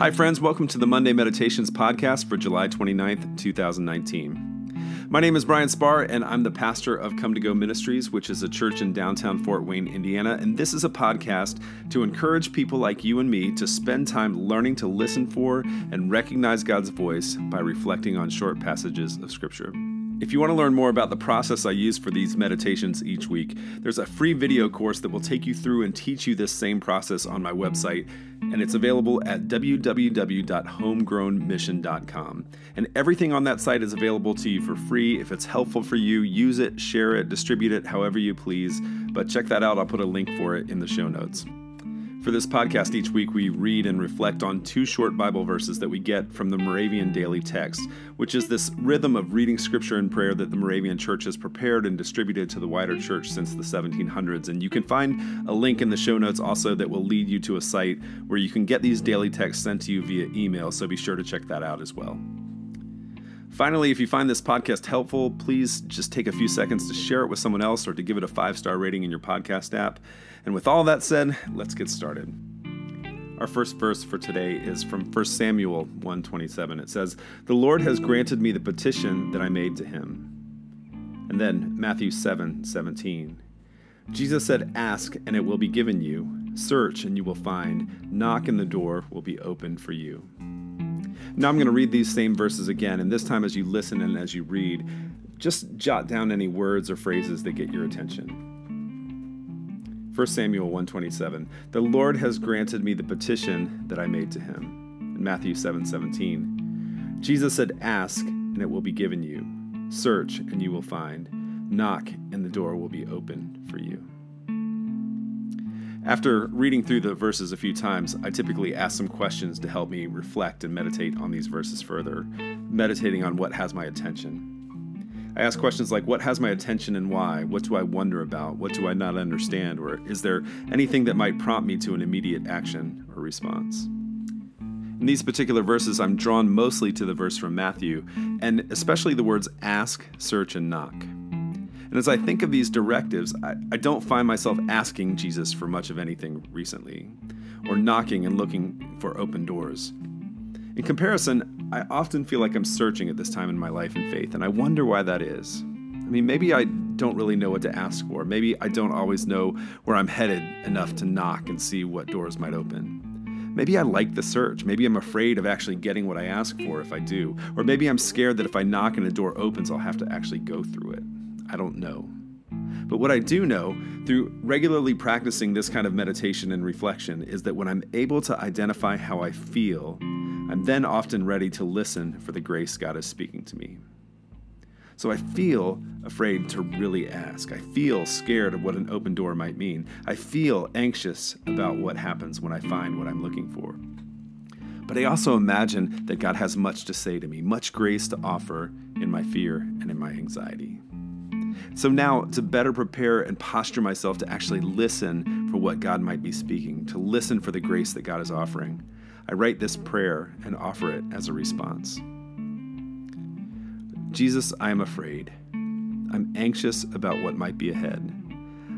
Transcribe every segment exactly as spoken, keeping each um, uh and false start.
Hi friends, welcome to the Monday Meditations podcast for July twenty-ninth, two thousand nineteen. My name is Brian Sparr, and I'm the pastor of Come to Go Ministries, which is a church in downtown Fort Wayne, Indiana, and this is a podcast to encourage people like you and me to spend time learning to listen for and recognize God's voice by reflecting on short passages of Scripture. If you want to learn more about the process I use for these meditations each week, there's a free video course that will take you through and teach you this same process on my website, and it's available at w w w dot homegrown mission dot com. And everything on that site is available to you for free. If it's helpful for you, use it, share it, distribute it, however you please. But check that out. I'll put a link for it in the show notes. For this podcast each week, we read and reflect on two short Bible verses that we get from the Moravian Daily Text, which is this rhythm of reading scripture and prayer that the Moravian Church has prepared and distributed to the wider church since the seventeen hundreds. And you can find a link in the show notes also that will lead you to a site where you can get these daily texts sent to you via email, so be sure to check that out as well. Finally, if you find this podcast helpful, please just take a few seconds to share it with someone else or to give it a five-star rating in your podcast app. And with all that said, let's get started. Our first verse for today is from First Samuel one twenty-seven. It says, "The Lord has granted me the petition that I made to him." And then Matthew seven seventeen. Jesus said, "Ask, and it will be given you. Search, and you will find. Knock, and the door will be opened for you." Now I'm going to read these same verses again, and this time as you listen and as you read, just jot down any words or phrases that get your attention. First Samuel one twenty-seven, "The Lord has granted me the petition that I made to him." In Matthew seven seventeen, Jesus said, "Ask, and it will be given you. Search, and you will find. Knock, and the door will be opened for you." After reading through the verses a few times, I typically ask some questions to help me reflect and meditate on these verses further, meditating on what has my attention. I ask questions like, what has my attention and why? What do I wonder about? What do I not understand? Or is there anything that might prompt me to an immediate action or response? In these particular verses, I'm drawn mostly to the verse from Matthew, and especially the words ask, search, and knock. And as I think of these directives, I, I don't find myself asking Jesus for much of anything recently, or knocking and looking for open doors. In comparison, I often feel like I'm searching at this time in my life and faith, and I wonder why that is. I mean, maybe I don't really know what to ask for. Maybe I don't always know where I'm headed enough to knock and see what doors might open. Maybe I like the search. Maybe I'm afraid of actually getting what I ask for if I do. Or maybe I'm scared that if I knock and a door opens, I'll have to actually go through it. I don't know. But what I do know through regularly practicing this kind of meditation and reflection is that when I'm able to identify how I feel, I'm then often ready to listen for the grace God is speaking to me. So I feel afraid to really ask. I feel scared of what an open door might mean. I feel anxious about what happens when I find what I'm looking for. But I also imagine that God has much to say to me, much grace to offer in my fear and in my anxiety. So now, to better prepare and posture myself to actually listen for what God might be speaking, to listen for the grace that God is offering, I write this prayer and offer it as a response. Jesus, I am afraid. I'm anxious about what might be ahead.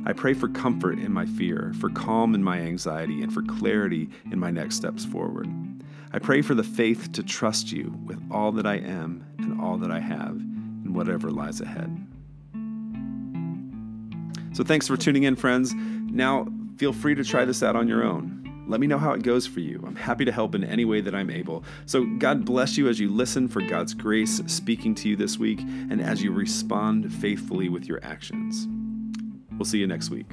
I pray for comfort in my fear, for calm in my anxiety, and for clarity in my next steps forward. I pray for the faith to trust you with all that I am and all that I have and whatever lies ahead. So thanks for tuning in, friends. Now, feel free to try this out on your own. Let me know how it goes for you. I'm happy to help in any way that I'm able. So God bless you as you listen for God's grace speaking to you this week and as you respond faithfully with your actions. We'll see you next week.